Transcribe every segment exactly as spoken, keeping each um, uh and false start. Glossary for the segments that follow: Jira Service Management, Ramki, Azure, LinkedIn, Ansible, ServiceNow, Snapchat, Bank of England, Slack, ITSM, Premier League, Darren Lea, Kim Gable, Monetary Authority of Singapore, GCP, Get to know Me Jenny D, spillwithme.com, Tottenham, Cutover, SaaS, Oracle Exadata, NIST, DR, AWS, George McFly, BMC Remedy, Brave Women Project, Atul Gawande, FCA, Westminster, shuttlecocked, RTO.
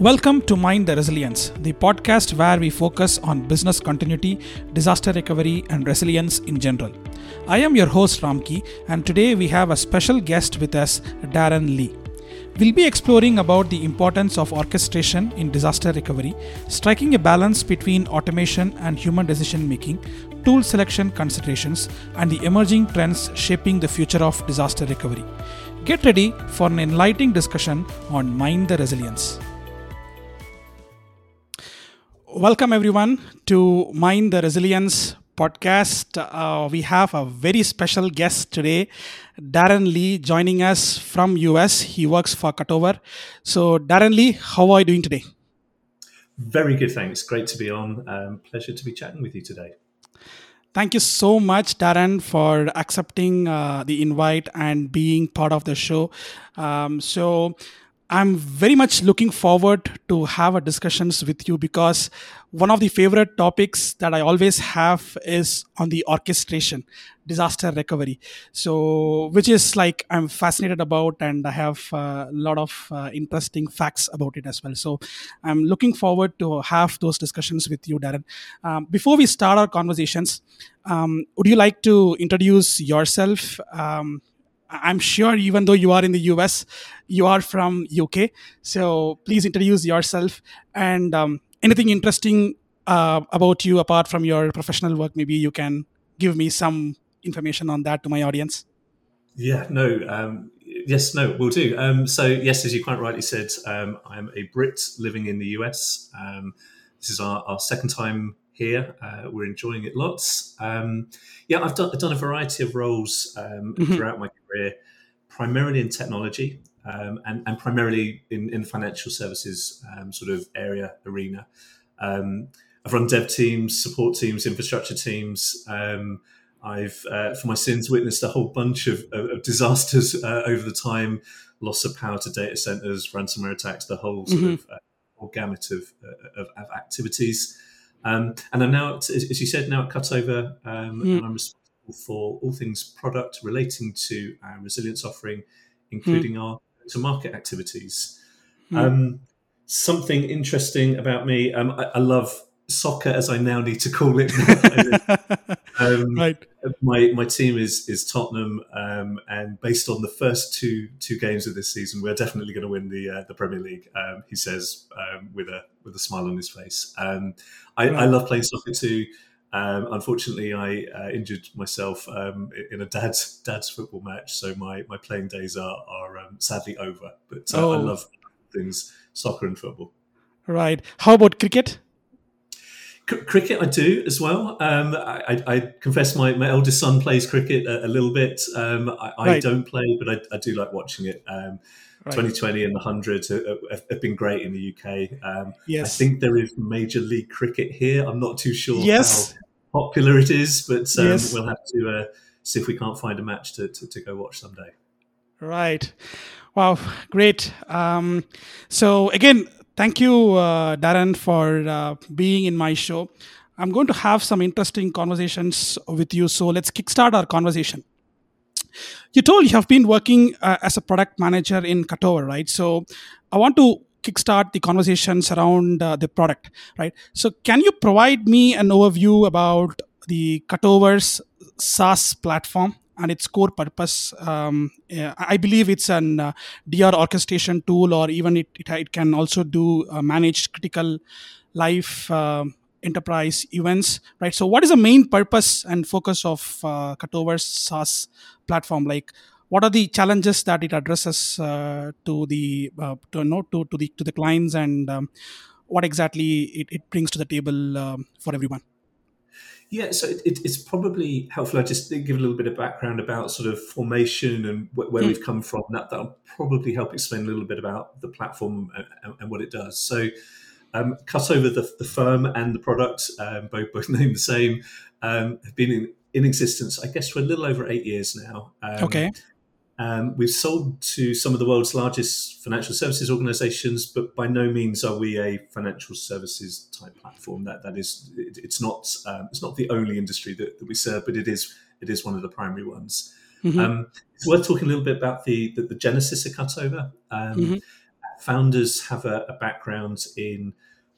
Welcome to Mind the Resilience, the podcast where we focus on business continuity, disaster recovery, and resilience in general. I am your host Ramki, and today we have a special guest with us, Darren Lea. We'll be exploring about the importance of orchestration in disaster recovery, striking a balance between automation and human decision making, tool selection considerations, and the emerging trends shaping the future of disaster recovery. Get ready for an enlightening discussion on Mind the Resilience. Welcome everyone to Mind the Resilience podcast. Uh, we have a very special guest today, Darren Lea, joining us from U S. He works for Cutover. So Darren Lea, how are you doing today? Very good, thanks. Great to be on. Um, pleasure to be chatting with you today. Thank you so much, Darren, for accepting uh, the invite and being part of the show. Um, so I'm very much looking forward to have a discussions with you, because one of the favorite topics that I always have is on the orchestration, disaster recovery. So, which is like I'm fascinated about, and I have a lot of uh, interesting facts about it as well. So I'm looking forward to have those discussions with you, Darren. Um, before we start our conversations, um, would you like to introduce yourself? Um, I'm sure even though you are in the U S, you are from U K. So please introduce yourself and um, anything interesting uh, about you apart from your professional work. Maybe you can give me some information on that to my audience. Yeah, no. Um, yes, no, will do. Um, so yes, as you quite rightly said, um, I'm a Brit living in the U S. Um, this is our, our second time here. Uh, we're enjoying it lots. Um, yeah, I've done, I've done a variety of roles um, mm-hmm. throughout my career, primarily in technology um, and, and primarily in, in the financial services um, sort of area, arena. Um, I've run dev teams, support teams, infrastructure teams. Um, I've, uh, for my sins, witnessed a whole bunch of, of, of disasters uh, over the time, loss of power to data centers, ransomware attacks, the whole sort mm-hmm. of uh, whole gamut of, of, of activities. Um, and I'm now, as you said, now at Cutover, um, mm. and I'm responsible for all things product relating to our resilience offering, including mm. our go-to-market activities. Mm. Um, something interesting about me, um, I, I love soccer, as I now need to call it. um, right. My my team is is Tottenham, um, and based on the first two two games of this season, we're definitely going to win the uh, the Premier League. Um, he says um, with a with a smile on his face. Um, I, right. I love playing soccer too. Um, unfortunately, I uh, injured myself um, in a dad's dad's football match, so my my playing days are are um, sadly over. But uh, oh. I love things soccer and football. Right. How about cricket? Cricket, I do as well. Um, I, I confess my, my eldest son plays cricket a, a little bit. Um, I, I right. don't play, but I, I do like watching it. Um, right. twenty twenty and the one hundred have, have been great in the U K. Um, yes. I think there is Major League Cricket here. I'm not too sure yes. how popular it is, but um, yes. we'll have to uh, see if we can't find a match to, to, to go watch someday. Right. Wow, great. Um, so again, thank you, uh, Darren, for uh, being in my show. I'm going to have some interesting conversations with you, so let's kickstart our conversation. You told you have been working uh, as a product manager in Cutover, right? So I want to kickstart the conversations around uh, the product, right? So can you provide me an overview about the Cutover's SaaS platform and its core purpose? Um, I believe it's an uh, D R orchestration tool, or even it it, it can also do uh, managed critical life uh, enterprise events, right? So what is the main purpose and focus of uh, Cutover's SaaS platform? Like, what are the challenges that it addresses uh, to the uh, to you know, to to the to the clients, and um, what exactly it, it brings to the table um, for everyone? Yeah, so it, it's probably helpful. I just give a little bit of background about sort of formation and wh- where mm. we've come from. That that'll probably help explain a little bit about the platform and, and what it does. So, um, Cutover, the, the firm and the product, um, both both named the same, um, have been in, in existence, I guess, for a little over eight years now. Um, okay. Um, we've sold to some of the world's largest financial services organizations, but by no means are we a financial services type platform. That that is, it, it's not um, it's not the only industry that, that we serve, but it is it is one of the primary ones. Mm-hmm. Um, it's worth talking a little bit about the the, the genesis of Cutover, um, mm-hmm. founders have a, a background in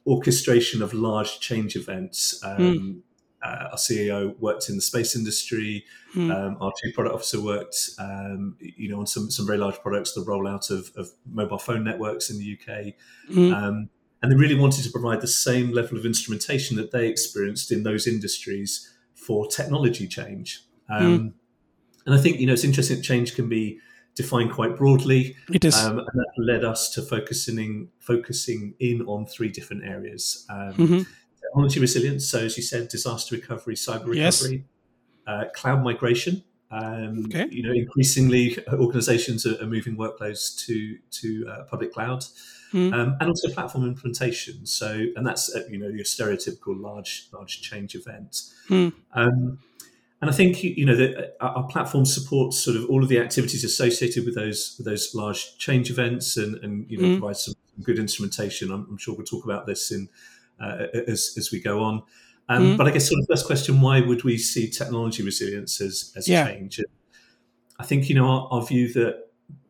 orchestration of large change events. Um, mm. uh, our C E O worked in the space industry. Mm. Um, our chief product officer worked, um, you know, on some some very large products, the rollout of, of mobile phone networks in the U K. Mm. Um, and they really wanted to provide the same level of instrumentation that they experienced in those industries for technology change. Um, mm. And I think, you know, it's interesting that change can be defined quite broadly. It is. Um, and that led us to focusing, focusing in on three different areas. Um, mm-hmm. Technology resilience, so as you said, disaster recovery, cyber yes. recovery, uh, cloud migration. Um, okay. You know, increasingly organizations are, are moving workloads to, to uh, public cloud. Mm. Um, and also platform implementation. So, and that's, uh, you know, your stereotypical large, large change event. Mm. Um, And I think, you know, that our platform supports sort of all of the activities associated with those with those large change events, and, and you know, mm. provides some good instrumentation. I'm, I'm sure we'll talk about this in uh, as as we go on. Um, mm. But I guess sort of first question: why would we see technology resilience as as yeah. change? And I think, you know, our, our view that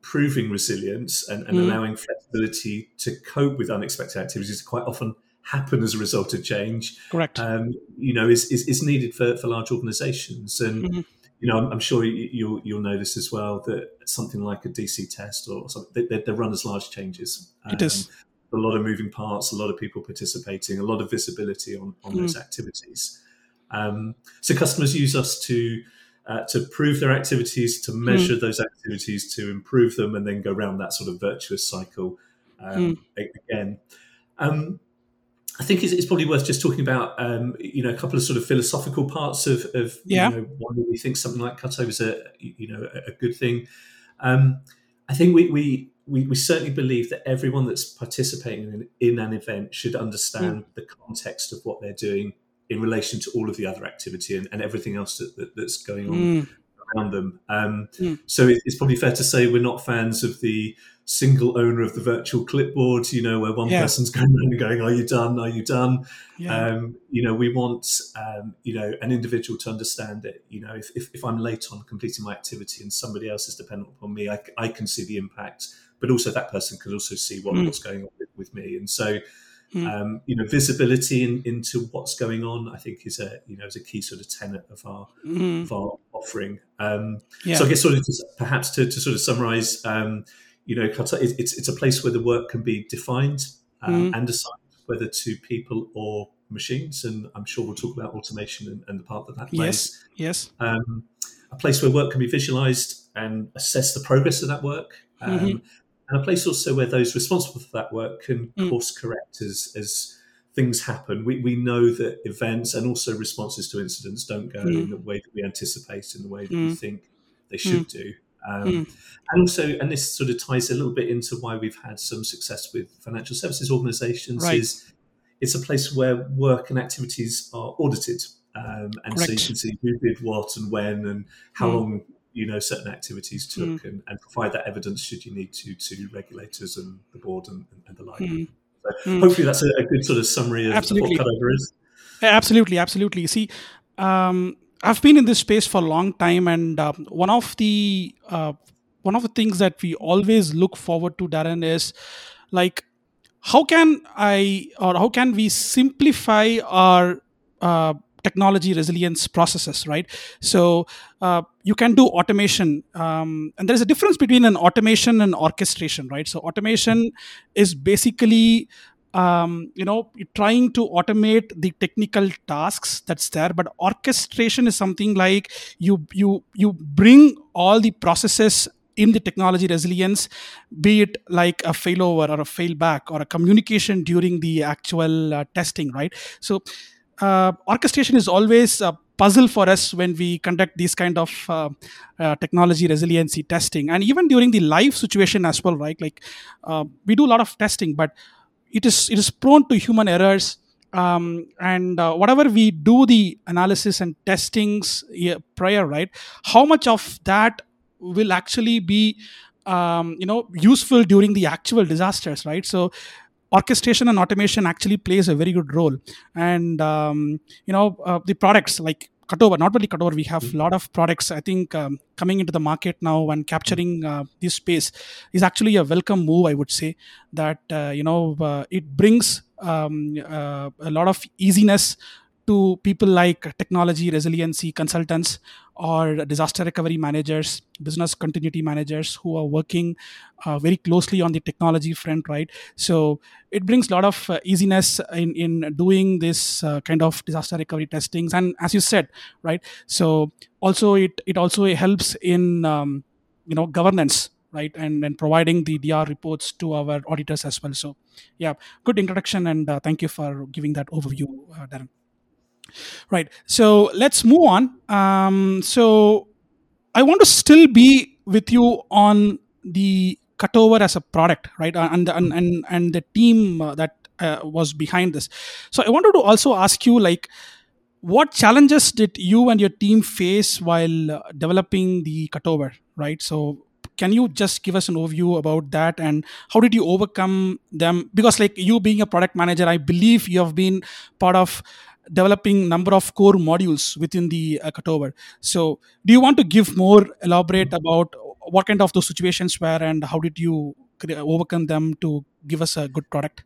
proving resilience and, and mm. allowing flexibility to cope with unexpected activities quite often happen as a result of change. Correct. Um, you know, is, is is needed for for large organisations, and mm-hmm. you know, I'm, I'm sure you, you'll you'll know this as well. That something like a D C test or something, they, they're run as large changes. Um, it is a lot of moving parts, a lot of people participating, a lot of visibility on on mm. those activities. Um, so customers use us to uh, to prove their activities, to measure mm. those activities, to improve them, and then go around that sort of virtuous cycle um, mm. again. Um, I think it's, it's probably worth just talking about, um, you know, a couple of sort of philosophical parts of, of yeah. you know, why we think something like Cutover is a, you know, a, a good thing. Um, I think we, we we we certainly believe that everyone that's participating in, in an event should understand mm. the context of what they're doing in relation to all of the other activity and, and everything else that, that that's going on mm. around them. Um, mm. So it, it's probably fair to say we're not fans of the single owner of the virtual clipboard, you know, where one yeah. person's going around and going, are you done? Are you done? Yeah. Um, you know, we want, um, you know, an individual to understand it. You know, if, if, if I'm late on completing my activity and somebody else is dependent upon me, I, I can see the impact, but also that person can also see what, mm. what's going on with, with me. And so, mm. um, you know, visibility in, into what's going on, I think is a, you know, is a key sort of tenet of our, mm. of our offering. Um, yeah. So I guess sort of just perhaps to, to sort of summarize, um, you know, it's it's a place where the work can be defined um, mm. and assigned, whether to people or machines. And I'm sure we'll talk about automation and, and the part that that plays. Yes, yes. Um, a place where work can be visualized and assess the progress of that work. Um, mm-hmm. And a place also where those responsible for that work can mm. course correct as as things happen. We we know that events and also responses to incidents don't go mm. in the way that we anticipate, in the way that mm. we think they should mm. do. Um, mm. And also, and this sort of ties a little bit into why we've had some success with financial services organisations, right. is it's a place where work and activities are audited. Um, and Correct. So you can see who did what and when and how mm. long, you know, certain activities took mm. and, and provide that evidence should you need to, to regulators and the board and, and the like. Mm. So mm. hopefully that's a, a good sort of summary of absolutely. What Cutover is. Absolutely, absolutely. See, um, I've been in this space for a long time, and uh, one of the uh, one of the things that we always look forward to, Darren, is like how can I or how can we simplify our uh, technology resilience processes, right? So uh, you can do automation, um, and there is a difference between an automation and orchestration, right? So automation is basically Um, you know, trying to automate the technical tasks that's there, but orchestration is something like you you you bring all the processes in the technology resilience, be it like a failover or a failback or a communication during the actual uh, testing, right? So uh, orchestration is always a puzzle for us when we conduct these kind of uh, uh, technology resiliency testing, and even during the live situation as well, right? Like uh, we do a lot of testing, but It is it is prone to human errors, um, and uh, whatever we do the analysis and testings yeah, prior, right? How much of that will actually be, um, you know, useful during the actual disasters, right? So, orchestration and automation actually plays a very good role, and um, you know, uh, the products like Cutover, not only Cutover, we have a lot of products, I think, um, coming into the market now and capturing uh, this space is actually a welcome move, I would say, that, uh, you know, uh, it brings um, uh, a lot of easiness to people like technology resiliency consultants or disaster recovery managers, business continuity managers who are working uh, very closely on the technology front, right? So it brings a lot of uh, easiness in, in doing this uh, kind of disaster recovery testings. And as you said, right? So also it, it also helps in, um, you know, governance, right? And and providing the D R reports to our auditors as well. So yeah, good introduction. And uh, thank you for giving that overview, uh, Darren. Right. So let's move on. Um, so I want to still be with you on the Cutover as a product, right? And and and, and the team that uh, was behind this. So I wanted to also ask you, like, what challenges did you and your team face while developing the Cutover, right? So can you just give us an overview about that and how did you overcome them? Because like you being a product manager, I believe you have been part of developing number of core modules within the uh, Cutover. So do you want to give more elaborate about what kind of those situations were and how did you overcome them to give us a good product?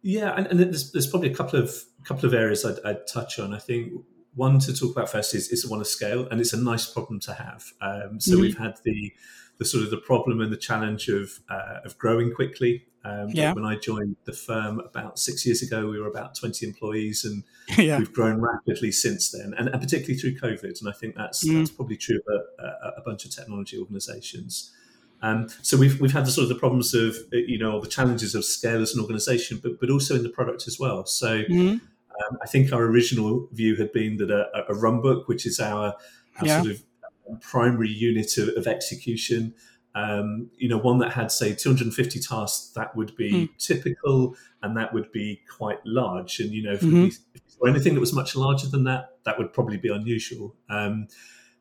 Yeah, and, and there's, there's probably a couple of couple of areas I'd, I'd touch on. I think one to talk about first is, is one of scale, and it's a nice problem to have. Um, so mm-hmm. we've had the the sort of the problem and the challenge of uh, of growing quickly. Um, yeah. When I joined the firm about six years ago, we were about twenty employees, and yeah. we've grown rapidly since then, and, and particularly through COVID. And I think that's mm. that's probably true of a, a, a bunch of technology organisations. Um, so we've we've had the sort of the problems of, you know, the challenges of scale as an organisation, but but also in the product as well. So mm. um, I think our original view had been that a, a run book, which is our, our yeah. sort of primary unit of, of execution. Um, you know, one that had, say, two hundred fifty tasks, that would be mm. typical and that would be quite large. And, you know, if, mm-hmm. we, if we saw anything that was much larger than that, that would probably be unusual. Um,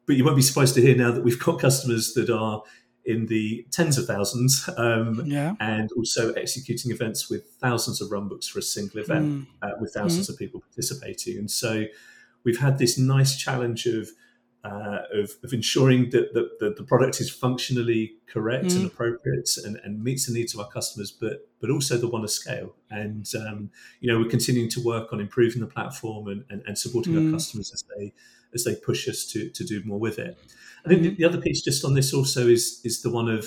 but you won't be surprised to hear now that we've got customers that are in the tens of thousands um, yeah. and also executing events with thousands of run books for a single event mm. uh, with thousands mm-hmm. of people participating. And so we've had this nice challenge of Uh, of, of ensuring that the, the, the product is functionally correct mm. and appropriate and, and meets the needs of our customers, but but also the one of scale. And, um, you know, we're continuing to work on improving the platform and, and, and supporting mm. our customers as they as they push us to to do more with it. I think mm. the other piece just on this also is, is the one of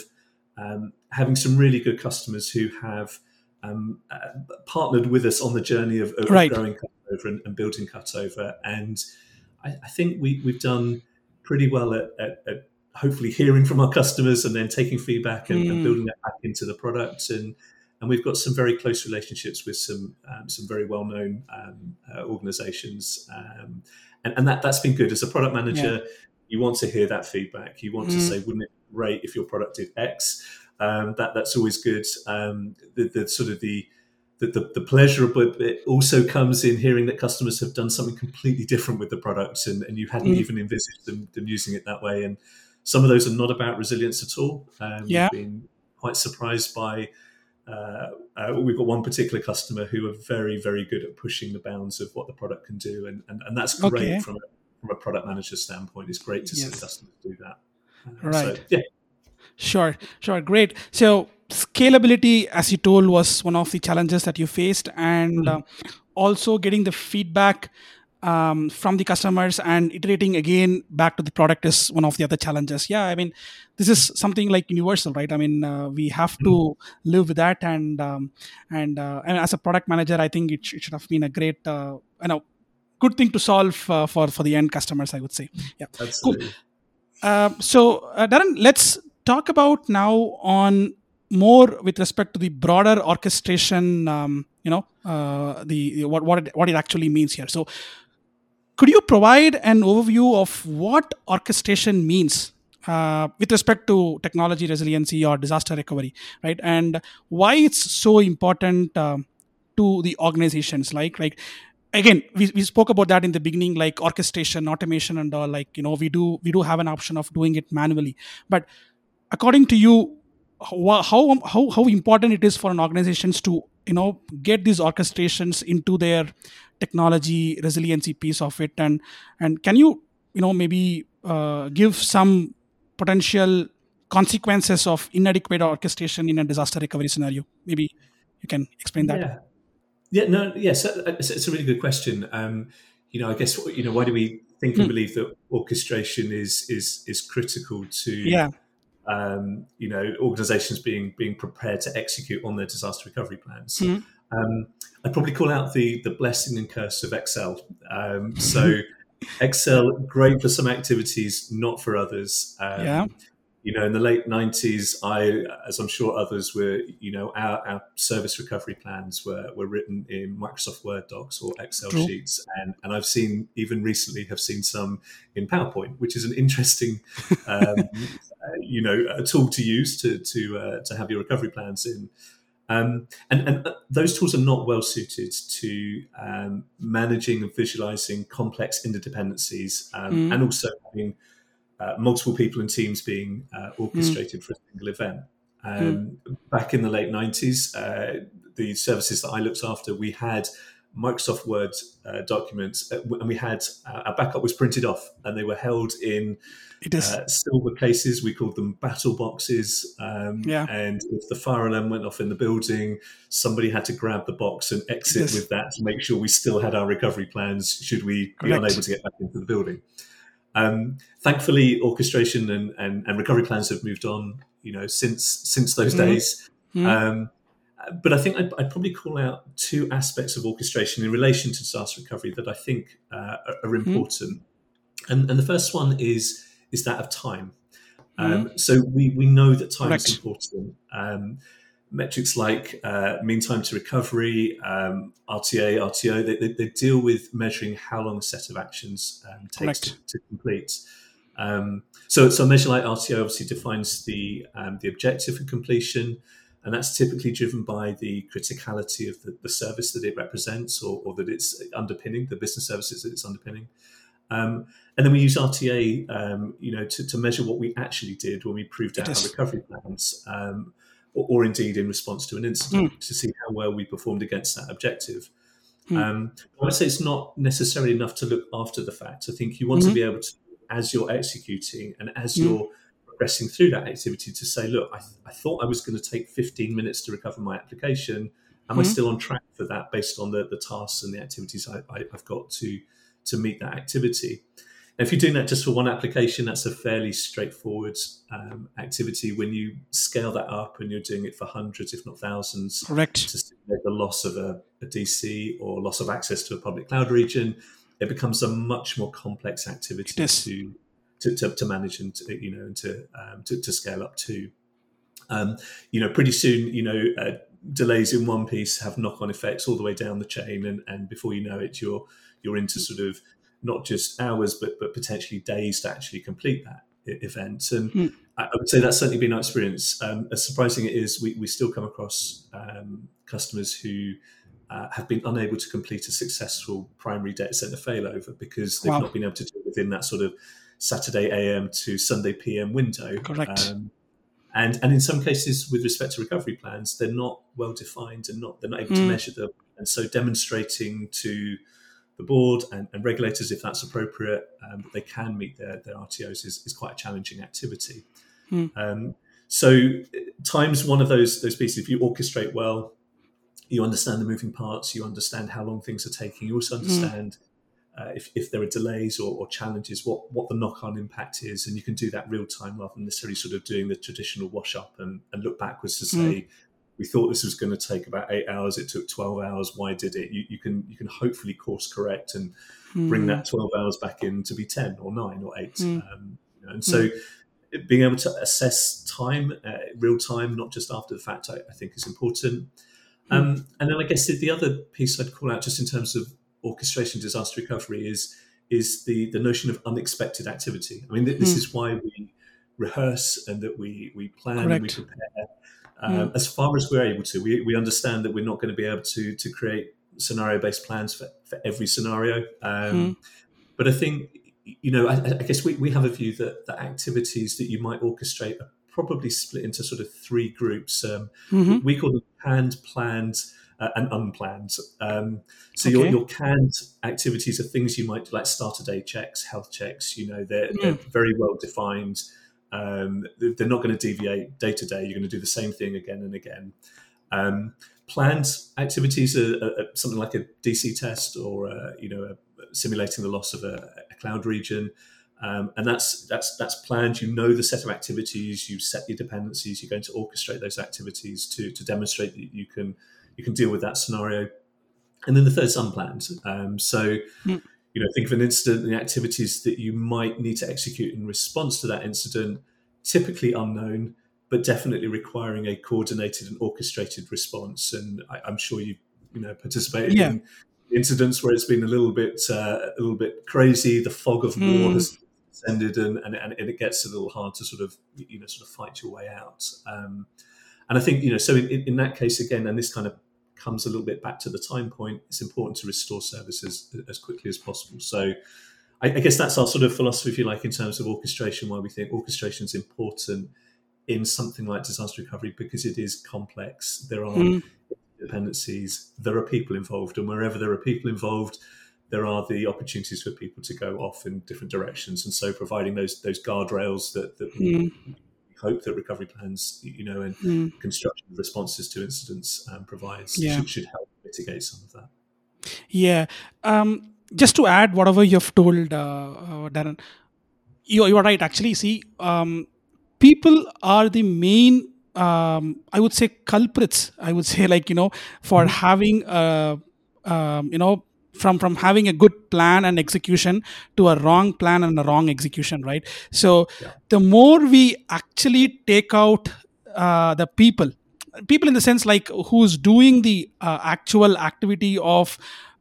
um, having some really good customers who have um, uh, partnered with us on the journey of, of right. growing Cutover and, and building Cutover. And I think we, we've done pretty well at, at, at hopefully hearing from our customers and then taking feedback and, mm. and building that back into the product. And and we've got some very close relationships with some um, some very well-known um, uh, organizations. Um, and, and that, that's been good. As a product manager, yeah. you want to hear that feedback. You want mm. to say, wouldn't it be great if your product did X? Um, that That's always good. Um, the, the sort of the... The, the, the pleasure of it also comes in hearing that customers have done something completely different with the products and, and you hadn't mm. even envisaged them, them using it that way. And some of those are not about resilience at all. Um, yeah. We've been quite surprised by, uh, uh, we've got one particular customer who are very, very good at pushing the bounds of what the product can do. And, and, and that's great okay. from, a, from a product manager standpoint. It's great to yes. see customers do that. Uh, right. So, yeah. Sure, sure. Great. So, scalability, as you told, was one of the challenges that you faced, and uh, also getting the feedback um, from the customers and iterating again back to the product is one of the other challenges. Yeah, I mean, this is something like universal, right? I mean, uh, we have to live with that, and um, and, uh, and as a product manager, I think it, sh- it should have been a great, uh, you know, good thing to solve uh, for for the end customers, I would say. Yeah, absolutely. Cool. Uh, so, uh, Darren, let's talk about now on more with respect to the broader orchestration, um, you know, uh, the, the what what it, what it actually means here. So, could you provide an overview of what orchestration means uh, with respect to technology resiliency or disaster recovery, right? And why it's so important um, to the organizations, like like. Again, we, we spoke about that in the beginning, like orchestration, automation and all, like, you know, we do we do have an option of doing it manually. But according to you, how how how important it is for an organizations to, you know, get these orchestrations into their technology resiliency piece of it, and and can you you know maybe uh, give some potential consequences of inadequate orchestration in a disaster recovery scenario? Maybe you can explain that. Yeah, yeah no, yes, it's, it's a really good question. Um, you know, I guess you know why do we think and mm. believe that orchestration is is is critical to yeah. um, you know organizations being being prepared to execute on their disaster recovery plans. Mm. Um, I'd probably call out the the blessing and curse of Excel. Um, so Excel, great for some activities, not for others. Um, yeah. You know, in the late nineties, I, as I'm sure others were, you know, our, our service recovery plans were, were written in Microsoft Word docs or Excel True. sheets. And, and I've seen, even recently, have seen some in PowerPoint, which is an interesting, um, uh, you know, a tool to use to to uh, to have your recovery plans in. Um, and, and those tools are not well suited to um, managing and visualizing complex interdependencies um, mm. and also having Uh, multiple people and teams being uh, orchestrated mm. for a single event. Um, mm. Back in the late nineties, uh, the services that I looked after, we had Microsoft Word uh, documents, uh, and we had uh, our backup was printed off, and they were held in uh, silver cases. We called them battle boxes. Um, yeah. And if the fire alarm went off in the building, somebody had to grab the box and exit with that to make sure we still had our recovery plans should we Correct. be unable to get back into the building. Um, thankfully, orchestration and, and, and recovery plans have moved on, you know, since since those mm-hmm. days. Mm-hmm. Um, but I think I'd, I'd probably call out two aspects of orchestration in relation to disaster recovery that I think uh, are, are important. Mm-hmm. And, and the first one is is that of time. Um, mm-hmm. So we, we know that time Correct. is important. Um, metrics like uh, mean time to recovery, um, R T A, R T O, they, they, they deal with measuring how long a set of actions um, takes to, to complete. Um, so, so a measure like R T O obviously defines the um, the objective for completion, and that's typically driven by the criticality of the, the service that it represents or, or that it's underpinning, the business services that it's underpinning. Um, and then we use R T A, um, you know, to, to measure what we actually did when we proved out our recovery plans. Um, Or, or indeed in response to an incident mm. to see how well we performed against that objective. Mm. Um, I would say it's not necessarily enough to look after the fact. I think you want mm-hmm. to be able to, as you're executing and as mm. you're progressing through that activity, to say, look, I, th- I thought I was going to take fifteen minutes to recover my application. Am mm. I still on track for that based on the, the tasks and the activities I, I, I've got to, to meet that activity? If you're doing that just for one application, that's a fairly straightforward um, activity. When you scale that up and you're doing it for hundreds, if not thousands, Correct. to simulate the loss of a, a D C or loss of access to a public cloud region, it becomes a much more complex activity yes. to, to, to to manage and to, you know and to, um, to to scale up to. Um, you know, pretty soon, you know, uh, delays in one piece have knock-on effects all the way down the chain, and, and before you know it, you're you're into sort of not just hours, but but potentially days to actually complete that event. And mm. I would say that's certainly been our experience. Um, as surprising it is, we, we still come across um, customers who uh, have been unable to complete a successful primary data center failover because they've wow. not been able to do it within that sort of Saturday A M to Sunday P M window. Correct. Um, and and in some cases, with respect to recovery plans, they're not well defined and not they're not able mm. to measure them. And so demonstrating to the board and, and regulators, if that's appropriate, um, that they can meet their, their R T Os is, is quite a challenging activity. Mm. Um, so time's one of those those pieces. If you orchestrate well, you understand the moving parts, you understand how long things are taking, you also understand mm. uh, if, if there are delays or, or challenges, what, what the knock-on impact is, and you can do that real time rather than necessarily sort of doing the traditional wash-up and, and look backwards to say, mm. we thought this was going to take about eight hours. It took twelve hours. Why did it? You, you can you can hopefully course correct and mm. bring that twelve hours back in to be ten or nine or eight. Mm. Um, you know, and so mm. being able to assess time, uh, real time, not just after the fact, I, I think is important. Mm. Um, and then I guess the, the other piece I'd call out just in terms of orchestration, disaster recovery is, is the, the notion of unexpected activity. I mean, th- this mm. is why we rehearse and that we, we plan Correct. and we prepare. Um, mm. As far as we're able to, we, we understand that we're not going to be able to to create scenario-based plans for, for every scenario. Um, mm. But I think, you know, I, I guess we, we have a view that the activities that you might orchestrate are probably split into sort of three groups. Um, mm-hmm. We call them canned, planned, uh, and unplanned. Um, so okay. your, your canned activities are things you might do, like starter day checks, health checks. You know, they're, mm. they're very well defined. Um, they're not going to deviate day to day. You're going to do the same thing again and again. Um, planned activities are, are, are something like a D C test or, uh, you know, a, simulating the loss of a, a cloud region. Um, and that's that's that's planned. You know the set of activities. You set your dependencies. You're going to orchestrate those activities to to demonstrate that you can you can deal with that scenario. And then the third is unplanned. Um, so mm. you know, think of an incident and the activities that you might need to execute in response to that incident, typically unknown, but definitely requiring a coordinated and orchestrated response. And I, I'm sure you you know participated yeah. in incidents where it's been a little bit uh, a little bit crazy. The fog of mm. war has ended, and, and and it gets a little hard to sort of you know sort of fight your way out. Um, and I think you know so in, in that case again, and this kind of comes a little bit back to the time point. It's important to restore services as quickly as possible. So I, I guess that's our sort of philosophy, if you like, in terms of orchestration. Why we think orchestration is important in something like disaster recovery, because it is complex. There are mm. dependencies. There are people involved, and wherever there are people involved, there are the opportunities for people to go off in different directions. And so providing those those guardrails that, that mm. we hope that recovery plans, you know, and mm. construction responses to incidents um, provides yeah. should, should help mitigate some of that. Yeah. Um, just to add whatever you've told, uh, uh, Darren, you, you are right. Actually, see, um, people are the main, um, I would say, culprits, I would say, like, you know, for having, uh, um, you know, from from having a good plan and execution to a wrong plan and a wrong execution, right? So yeah. the more we actually take out uh, the people, people in the sense like who's doing the uh, actual activity of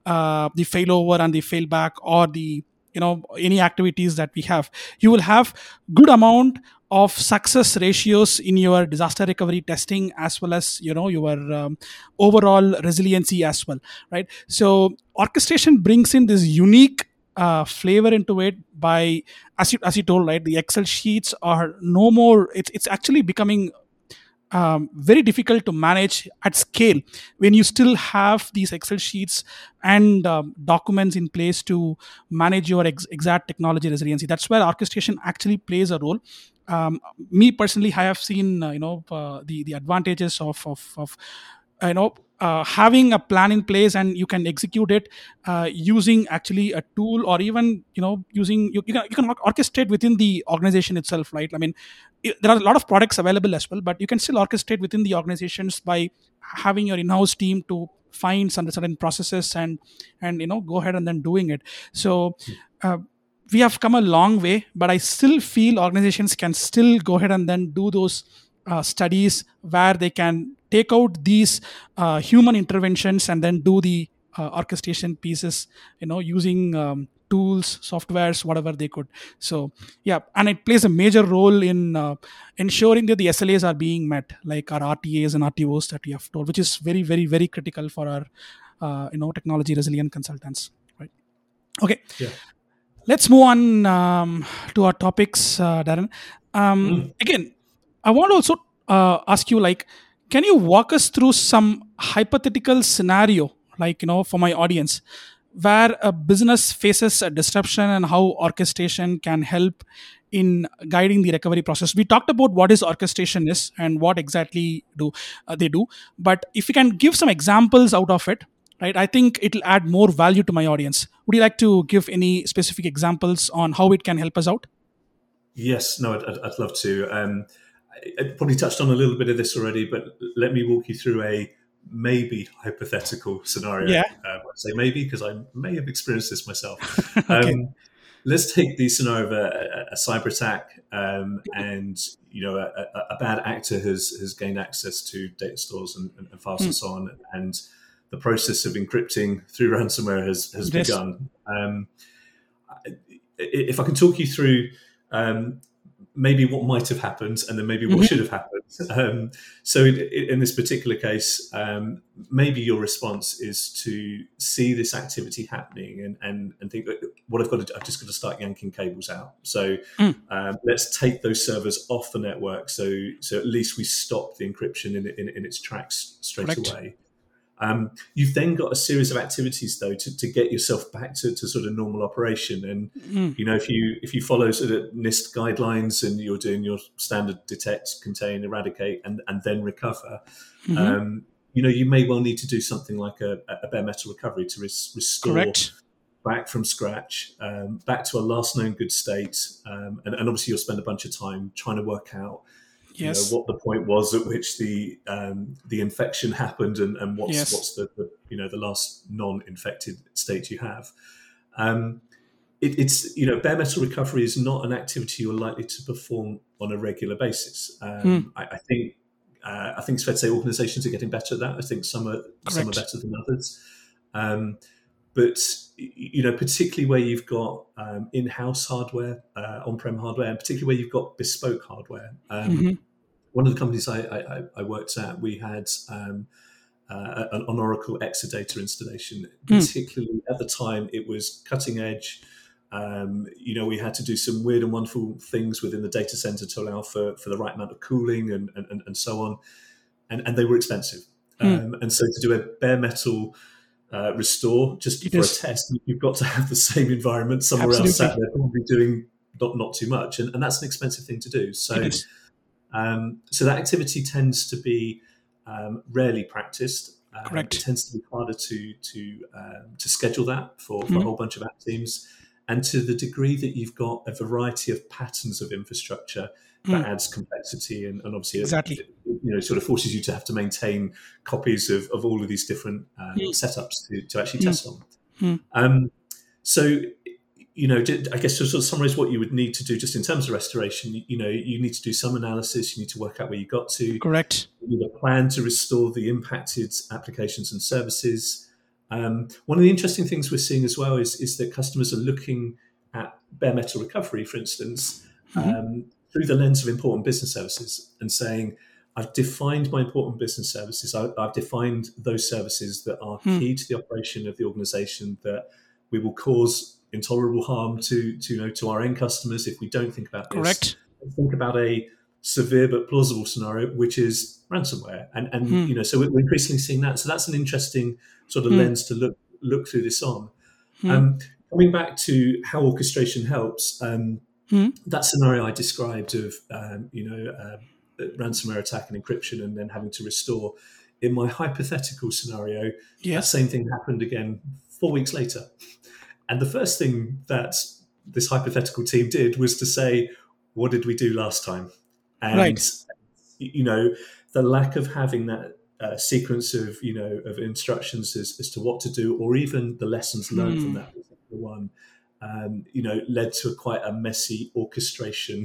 uh, the failover and the failback or the, you know, any activities that we have, you will have good amount of success ratios in your disaster recovery testing, as well as, you know, your um, overall resiliency as well, right? So orchestration brings in this unique uh, flavor into it by, as you as you told, right, the Excel sheets are no more, it's, it's actually becoming um, very difficult to manage at scale when you still have these Excel sheets and um, documents in place to manage your ex- exact technology resiliency. That's where orchestration actually plays a role. Um, me personally, I have seen, uh, you know, uh, the, the advantages of, of, of you know, uh, having a plan in place and you can execute it uh, using actually a tool or even, you know, using, you, you, can, you can orchestrate within the organization itself, right? I mean, it, there are a lot of products available as well, but you can still orchestrate within the organizations by having your in-house team to find some certain processes and, and you know, go ahead and then doing it. So, uh, we have come a long way, but I still feel organizations can still go ahead and then do those uh, studies where they can take out these uh, human interventions and then do the uh, orchestration pieces, you know, using um, tools, softwares, whatever they could. So, yeah, and it plays a major role in uh, ensuring that the S L As are being met, like our R T As and R T Os that we have told, which is very, very, very critical for our, uh, you know, technology resilient consultants, right? Okay. Yeah. Let's move on um, to our topics, uh, Darren. Um, mm. Again, I want to also uh, ask you, like, can you walk us through some hypothetical scenario, like, you know, for my audience, where a business faces a disruption and how orchestration can help in guiding the recovery process? We talked about what is orchestration is and what exactly do uh, they do. But if you can give some examples out of it, right, I think it'll add more value to my audience. Would you like to give any specific examples on how it can help us out? Yes, no, I'd, I'd love to. Um, I, I probably touched on a little bit of this already, but let me walk you through a maybe hypothetical scenario. Yeah. Um, I say maybe because I may have experienced this myself. okay. um, let's take the scenario of a, a cyber attack um, and you know a, a bad actor has, has gained access to data stores and, and files mm. and so on, and the process of encrypting through ransomware has, has yes. begun. Um, if I can talk you through um, maybe what might have happened and then maybe what mm-hmm. should have happened. Um, so in, in this particular case, um, maybe your response is to see this activity happening and, and, and think, what I've got to do, I've just got to start yanking cables out. So mm. um, let's take those servers off the network so so at least we stop the encryption in, in, in its tracks straight Correct. away. Um, you've then got a series of activities, though, to, to get yourself back to, to sort of normal operation. And, mm. you know, if you if you follow sort of NIST guidelines and you're doing your standard detect, contain, eradicate, and, and then recover, mm-hmm. um, you know, you may well need to do something like a, a bare metal recovery to res- restore Correct. back from scratch, um, back to a last known good state. Um, and, and obviously you'll spend a bunch of time trying to work out Yes. You know, what the point was at which the um, the infection happened, and, and what's yes. what's the, the you know the last non-infected state you have. Um, it, it's you know bare metal recovery is not an activity you're likely to perform on a regular basis. Um, mm. I, I think uh, I think it's fair to say organisations are getting better at that. I think some are Correct. some are better than others. Um, But, you know, particularly where you've got um, in-house hardware, uh, on-prem hardware, and particularly where you've got bespoke hardware. Um, mm-hmm. One of the companies I, I, I worked at, we had um, uh, an Oracle Exadata installation. Mm. Particularly at the time, it was cutting edge. Um, you know, we had to do some weird and wonderful things within the data center to allow for, for the right amount of cooling and, and, and so on. And, and they were expensive. Mm. Um, and so to do a bare metal Uh, restore just for a test, you've got to have the same environment somewhere Absolutely. else sat there probably doing not not too much, and, and that's an expensive thing to do, so um, so that activity tends to be um, rarely practiced. Uh, Correct. It tends to be harder to to um, to schedule that for, for mm-hmm. a whole bunch of app teams, and to the degree that you've got a variety of patterns of infrastructure that mm. adds complexity and, and obviously exactly. it, you know, sort of forces you to have to maintain copies of, of all of these different um, mm. setups to, to actually mm. test on. Mm. Um, so, you know, I guess to sort of summarize what you would need to do just in terms of restoration, you know, you need to do some analysis, you need to work out where you got to. Correct. You need a plan to restore the impacted applications and services. Um, one of the interesting things we're seeing as well is, is that customers are looking at bare metal recovery, for instance, mm-hmm. um, through the lens of important business services and saying, I've defined my important business services. I, I've defined those services that are mm. key to the operation of the organization, that we will cause intolerable harm to, to, you know, to our end customers if we don't think about this. Correct. Think about a severe but plausible scenario, which is ransomware. And, and mm. you know, so we're increasingly seeing that. So that's an interesting sort of mm. lens to look look through this on. Mm. Um, coming back to how orchestration helps, um, Mm. that scenario I described of, um, you know, uh, ransomware attack and encryption and then having to restore, in my hypothetical scenario, yeah. that same thing happened again four weeks later. And the first thing that this hypothetical team did was to say, what did we do last time? And, right. you know, the lack of having that uh, sequence of, you know, of instructions as, as to what to do, or even the lessons learned mm. from that particular one, Um, you know, led to quite a messy orchestration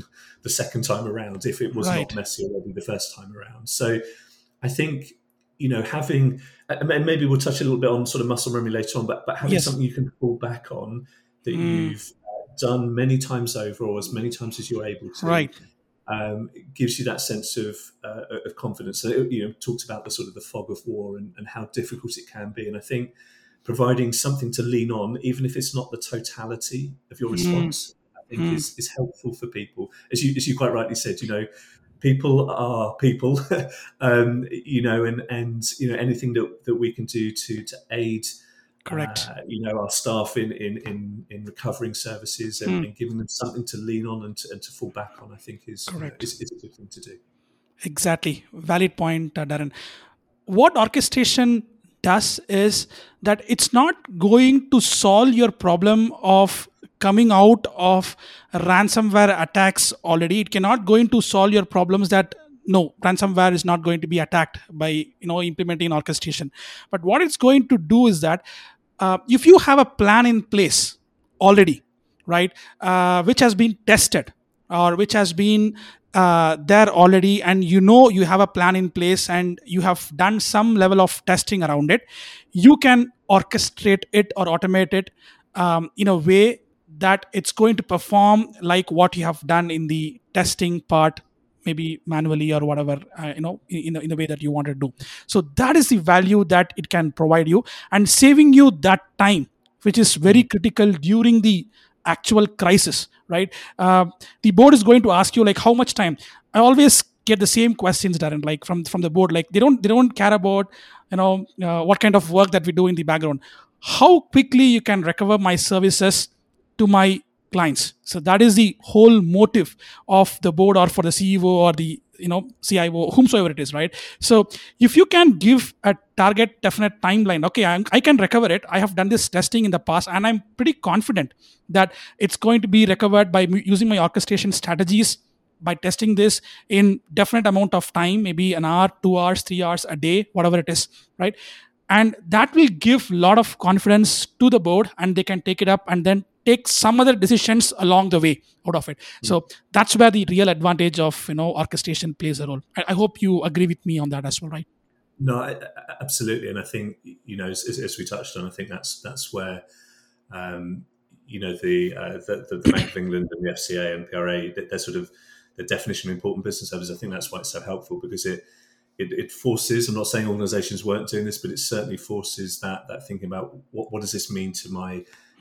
the second time around, if it was right. not messy already the first time around. So I think, you know, having, and maybe we'll touch a little bit on sort of muscle memory later on, but, but having yes. something you can pull back on that mm. you've uh, done many times over, or as many times as you're able to, right. um, gives you that sense of uh, of confidence. So, it, you know, talked about the sort of the fog of war and, and how difficult it can be. And I think providing something to lean on, even if it's not the totality of your response, mm. I think mm. is, is helpful for people. As you as you quite rightly said, you know, people are people, um, you know, and, and you know anything that, that we can do to to aid, correct, uh, you know, our staff in in in, in recovering services and, mm. and giving them something to lean on and to, and to fall back on, I think is, you know, is is a good thing to do. Exactly, valid point, Darren. What orchestration does is that it's not going to solve your problem of coming out of ransomware attacks already. It cannot going to solve your problems that no, ransomware is not going to be attacked by, you know, implementing orchestration. But what it's going to do is that uh, if you have a plan in place already, right, uh, which has been tested or which has been Uh, there already, and you know you have a plan in place and you have done some level of testing around it, you can orchestrate it or automate it um, in a way that it's going to perform like what you have done in the testing part, maybe manually or whatever, uh, you know, in, in, the, in the way that you want to do. So that is the value that it can provide you, and saving you that time, which is very critical during the actual crisis, right? Uh, the board is going to ask you, like, how much time? I always get the same questions, Darren, like from, from the board. Like they don't they don't care about, you know, uh, what kind of work that we do in the background. How quickly you can recover my services to my clients. So that is the whole motive of the board, or for the C E O, or the, you know, C I O, whomsoever it is, right? So if you can give a target definite timeline, okay, I'm, I can recover it. I have done this testing in the past, and I'm pretty confident that it's going to be recovered by m- using my orchestration strategies, by testing this in definite amount of time, maybe an hour, two hours, three hours a day, whatever it is, right? And that will give a lot of confidence to the board, and they can take it up and then take some other decisions along the way out of it. Mm. So that's where the real advantage of, you know, orchestration plays a role. I, I hope you agree with me on that as well, right? No, I, absolutely. And I think, you know, as, as we touched on, I think that's that's where, um, you know, the, uh, the, the the Bank of England and the F C A and P R A, they're sort of the definition of important business service. I think that's why it's so helpful, because it, It, it forces, I'm not saying organizations weren't doing this, but it certainly forces that that thinking about what, what does this mean to my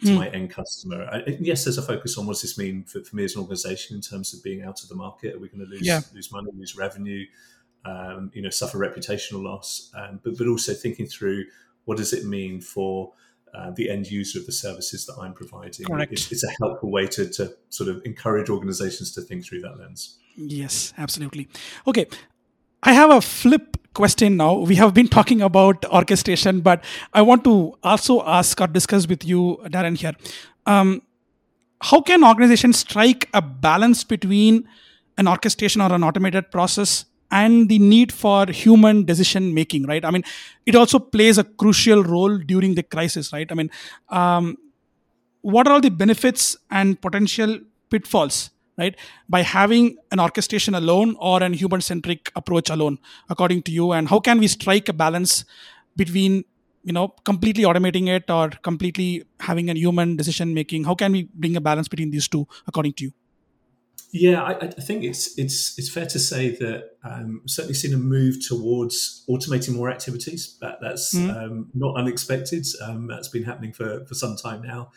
to mm. my end customer. I, yes, there's a focus on what does this mean for, for me as an organization in terms of being out of the market. Are we going to lose yeah. lose money, lose revenue, um, you know, suffer reputational loss? Um, but, but also thinking through what does it mean for uh, the end user of the services that I'm providing. Correct. It, it's a helpful way to, to sort of encourage organizations to think through that lens. Yes, absolutely. Okay. I have a flip question now. We have been talking about orchestration, but I want to also ask or discuss with you, Darren, here. Um, how can organizations strike a balance between an orchestration or an automated process and the need for human decision making, right? I mean, it also plays a crucial role during the crisis, right? I mean, um, what are all the benefits and potential pitfalls, right, by having an orchestration alone or an human-centric approach alone, according to you? And how can we strike a balance between, you know, completely automating it or completely having a human decision-making? How can we bring a balance between these two, according to you? Yeah, I, I think it's it's it's fair to say that um, we've certainly seen a move towards automating more activities. That, that's mm-hmm. um, not unexpected. Um, that's been happening for, for some time now.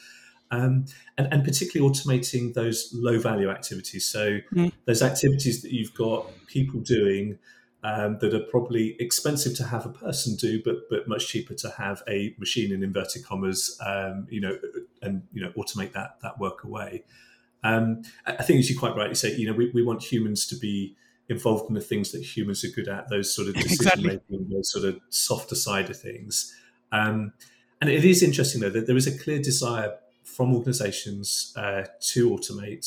Um, and, and particularly automating those low-value activities. So mm. those activities that you've got people doing um, that are probably expensive to have a person do, but but much cheaper to have a machine in inverted commas, um, you know, and you know, automate that that work away. Um, I think, as you quite rightly say, you know, we, we want humans to be involved in the things that humans are good at, those sort of decision-making, exactly. those sort of softer side of things. Um, and it is interesting though that there is a clear desire from organizations uh, to automate.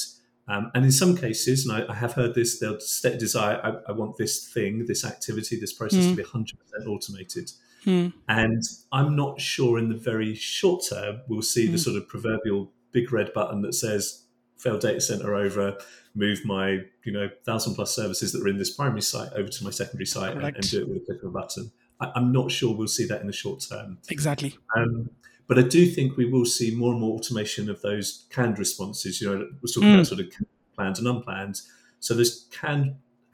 Um, and in some cases, and I, I have heard this, they'll state a desire, I, I want this thing, this activity, this process mm. to be one hundred percent automated. Mm. And I'm not sure in the very short term, we'll see mm. the sort of proverbial big red button that says, fail data center over, move my, you know, thousand plus services that are in this primary site over to my secondary site and, and do it with a click of a button. I, I'm not sure we'll see that in the short term. Exactly. Um, But I do think we will see more and more automation of those canned responses. You know, we're talking mm. about sort of planned and unplanned. So those canned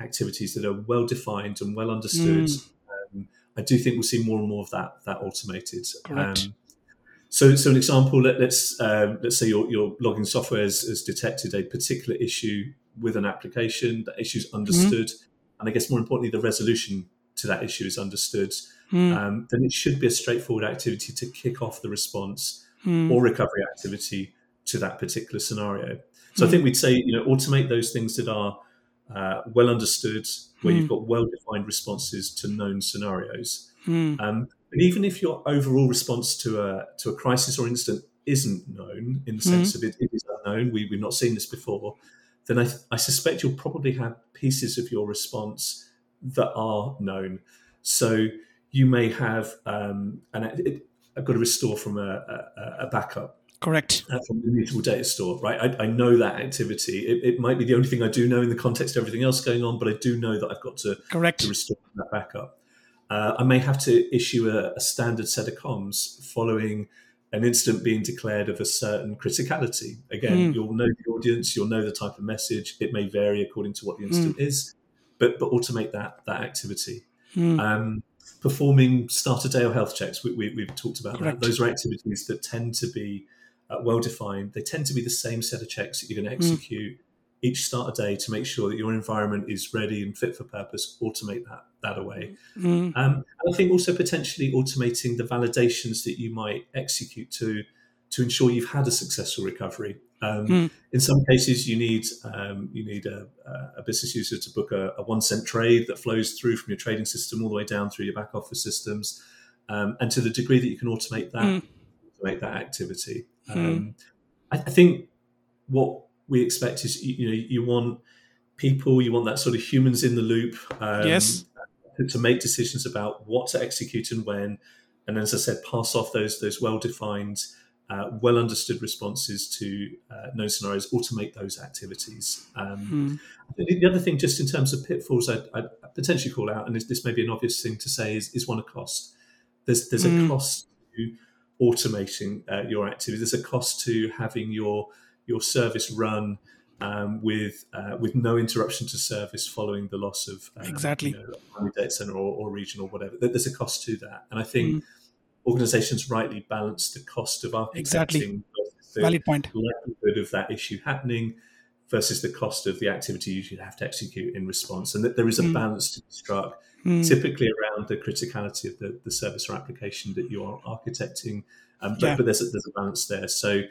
activities that are well defined and well understood. Mm. Um, I do think we'll see more and more of that that automated. Um, so, so an example. Let, let's uh, let's say your your logging software has, has detected a particular issue with an application. That issue is understood, mm. and I guess more importantly, the resolution to that issue is understood. Mm. Um, then it should be a straightforward activity to kick off the response mm. or recovery activity to that particular scenario. So mm. I think we'd say, you know, automate those things that are uh, well understood, where mm. you've got well-defined responses to known scenarios. Mm. Um, but even if your overall response to a to a crisis or incident isn't known, in the sense mm. of it, it is unknown, we, we've not seen this before, then I, I suspect you'll probably have pieces of your response that are known. So you may have, um, and it, I've got to restore from a, a, a backup. Correct. Uh, from the mutable data store, right? I, I know that activity. It, it might be the only thing I do know in the context of everything else going on, but I do know that I've got to, Correct. to restore from that backup. Uh, I may have to issue a, a standard set of comms following an incident being declared of a certain criticality. Again, mm. you'll know the audience, you'll know the type of message. It may vary according to what the incident mm. is, but but automate that that activity. Mm. Um, performing starter day or health checks, we, we, we've talked about Correct. that. Those are activities that tend to be uh, well-defined. They tend to be the same set of checks that you're going to execute. Mm. each start a day to make sure that your environment is ready and fit for purpose, automate that that away. Mm. Um, and I think also potentially automating the validations that you might execute to to ensure you've had a successful recovery. Um, mm. In some cases, you need um, you need a, a business user to book a, a one cent trade that flows through from your trading system all the way down through your back office systems. Um, and to the degree that you can automate that, mm. automate that activity. Mm. Um, I, I think what we expect is, you know, you want people, you want that sort of humans in the loop um, yes. to make decisions about what to execute and when. And as I said, pass off those those well-defined, uh, well-understood responses to uh, known scenarios, automate those activities. Um, mm. The other thing, just in terms of pitfalls, I'd, I'd potentially call out, and this, this may be an obvious thing to say, is, is one of cost. There's there's mm. a cost to automating uh, your activity. There's a cost to having your your service run um, with uh, with no interruption to service following the loss of um, exactly you know, data center or, or region or whatever. There's a cost to that, and I think mm. organizations rightly balance the cost of architecting exactly. versus the valid point. Likelihood of that issue happening versus the cost of the activity you should have to execute in response, and that there is a mm. balance to be struck. Mm. Typically around the criticality of the, the service or application that you are architecting. Um, but, yeah. but there's, a, there's a balance there. So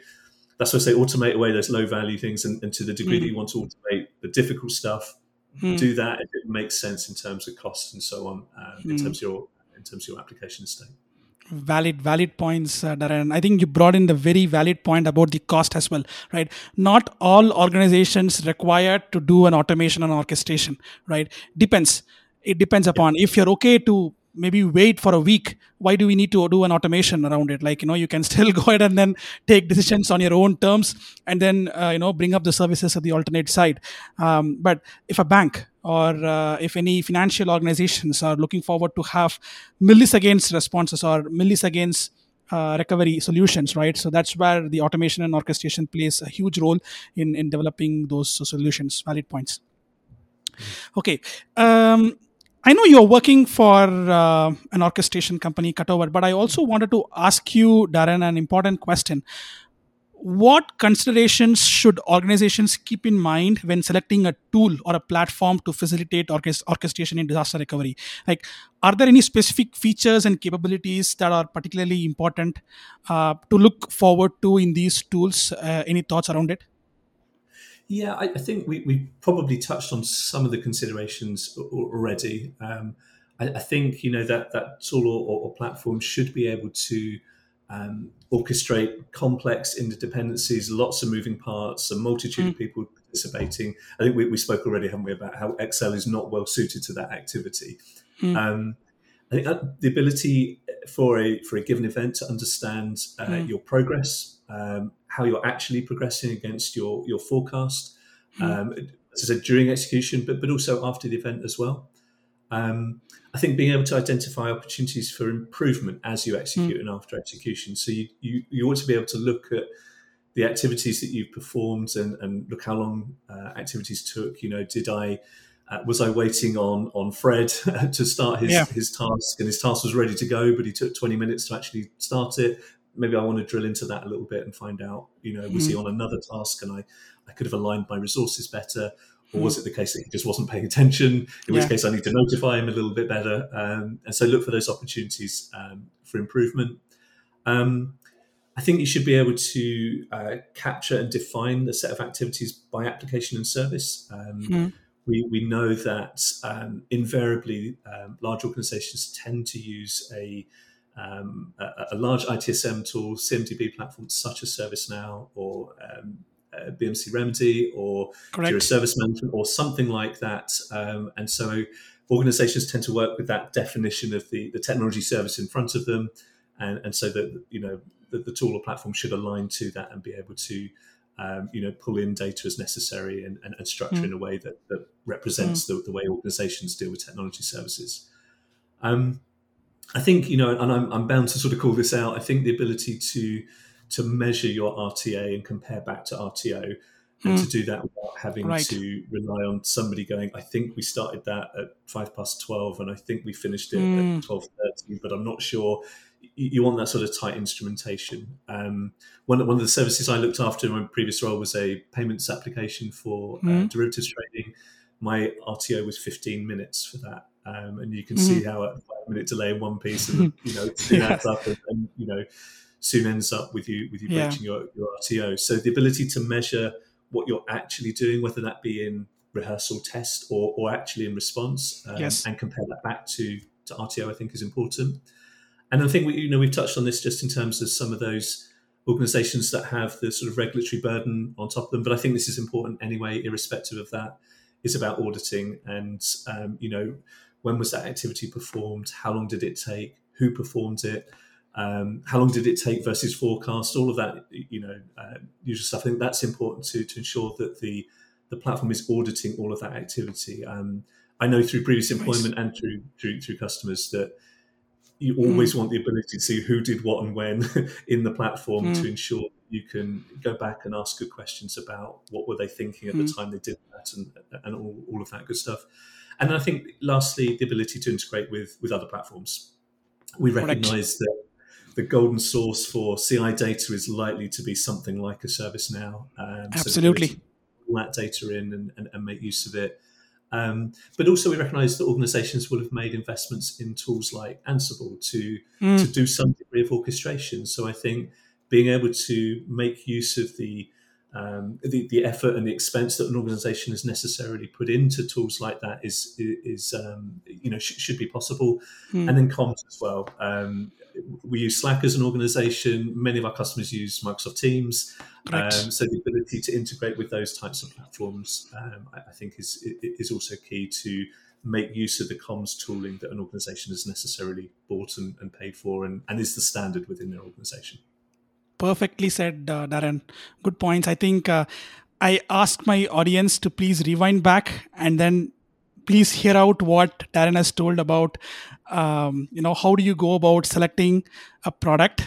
that's why I say automate away those low-value things, and, and to the degree mm. that you want to automate the difficult stuff, mm. do that if it makes sense in terms of cost and so on, um, mm. in terms of your in terms of your application state. Valid, valid points, uh, Darren. I think you brought in the very valid point about the cost as well, right? Not all organizations required to do an automation and orchestration, right? Depends. It depends upon if you're okay to maybe wait for a week. Why do we need to do an automation around it? Like, you know, you can still go ahead and then take decisions on your own terms and then, uh, you know, bring up the services of the alternate side. Um, but if a bank or uh, if any financial organizations are looking forward to have milliseconds responses or milliseconds Uh, recovery solutions, right? So that's where the automation and orchestration plays a huge role in, in developing those solutions. Valid points. Okay. Um, I know you're working for uh, an orchestration company, Cutover, but I also wanted to ask you, Darren, an important question. What considerations should organizations keep in mind when selecting a tool or a platform to facilitate orchest- orchestration in disaster recovery? Like, are there any specific features and capabilities that are particularly important uh, to look forward to in these tools? Uh, any thoughts around it? Yeah, I, I think we, we probably touched on some of the considerations already. Um, I, I think, you know, that, that tool or, or platform should be able to um, orchestrate complex interdependencies, lots of moving parts, a multitude mm. of people participating. I think we, we spoke already, haven't we, about how Excel is not well suited to that activity. Mm. Um, I think that the ability for a for a given event to understand uh, mm. your progress, um, how you're actually progressing against your your forecast, mm. um, as I said, during execution, but but also after the event as well. Um, I think being able to identify opportunities for improvement as you execute mm. and after execution. So you, you, you ought to be able to look at the activities that you've performed and, and look how long uh, activities took. You know, did I, uh, was I waiting on, on Fred to start his, yeah. his task, and his task was ready to go, but he took twenty minutes to actually start it. Maybe I want to drill into that a little bit and find out, you know, was mm. he on another task and I, I could have aligned my resources better? Or was it the case that he just wasn't paying attention? In yeah. which case, I need to notify him a little bit better. Um, and so look for those opportunities um, for improvement. Um, I think you should be able to uh, capture and define the set of activities by application and service. Um, mm. we, we know that um, invariably um, large organizations tend to use a, um, a, a large I T S M tool, C M D B platforms such as ServiceNow or um Uh, B M C Remedy or Jira Service Management or something like that. Um, and so organizations tend to work with that definition of the, the technology service in front of them. And, and so that, you know, the, the tool or platform should align to that and be able to, um, you know, pull in data as necessary and, and, and structure mm. in a way that, that represents mm. the, the way organizations deal with technology services. Um, I think, you know, and I'm, I'm bound to sort of call this out, I think the ability to to measure your R T A and compare back to R T O, and mm. to do that without having right. to rely on somebody going, I think we started that at five past twelve and I think we finished it mm. at twelve thirty, but I'm not sure. you want that sort of tight instrumentation. Um, one, one of the services I looked after in my previous role was a payments application for mm-hmm. uh, derivatives trading. My R T O was fifteen minutes for that. Um, and you can mm-hmm. see how a five-minute delay in one piece, and you know, soon adds up, and, and you know, soon ends up with you with you yeah. breaching your, your R T O. So the ability to measure what you're actually doing, whether that be in rehearsal, test, or or actually in response, um, yes. and compare that back to to R T O, I think is important. And I think we, you know, we've touched on this just in terms of some of those organisations that have the sort of regulatory burden on top of them. But I think this is important anyway, irrespective of that. It's about auditing and um, you know. When was that activity performed? How long did it take? Who performed it? Um, how long did it take versus forecast? All of that, you know, uh, usual stuff. I think that's important to to ensure that the the platform is auditing all of that activity. Um, I know through previous employment and through through, through customers that you always mm. want the ability to see who did what and when in the platform mm. to ensure that you can go back and ask good questions about what were they thinking at mm. the time they did that, and and all, all of that good stuff. And I think, lastly, the ability to integrate with, with other platforms. We recognise that the golden source for C I data is likely to be something like a ServiceNow. Um, Absolutely. So pull that data in and, and, and make use of it. Um, but also we recognise that organisations will have made investments in tools like Ansible to, mm. to do some degree of orchestration. So I think being able to make use of the Um, the, the effort and the expense that an organisation has necessarily put into tools like that is is um, you know sh- should be possible, mm. and then comms as well. Um, we use Slack as an organisation. Many of our customers use Microsoft Teams, um, so the ability to integrate with those types of platforms, um, I, I think, is is also key to make use of the comms tooling that an organisation has necessarily bought and, and paid for, and, and is the standard within their organisation. Perfectly said, uh, Darren. Good points. I think uh, I ask my audience to please rewind back and then please hear out what Darren has told about, um, you know, how do you go about selecting a product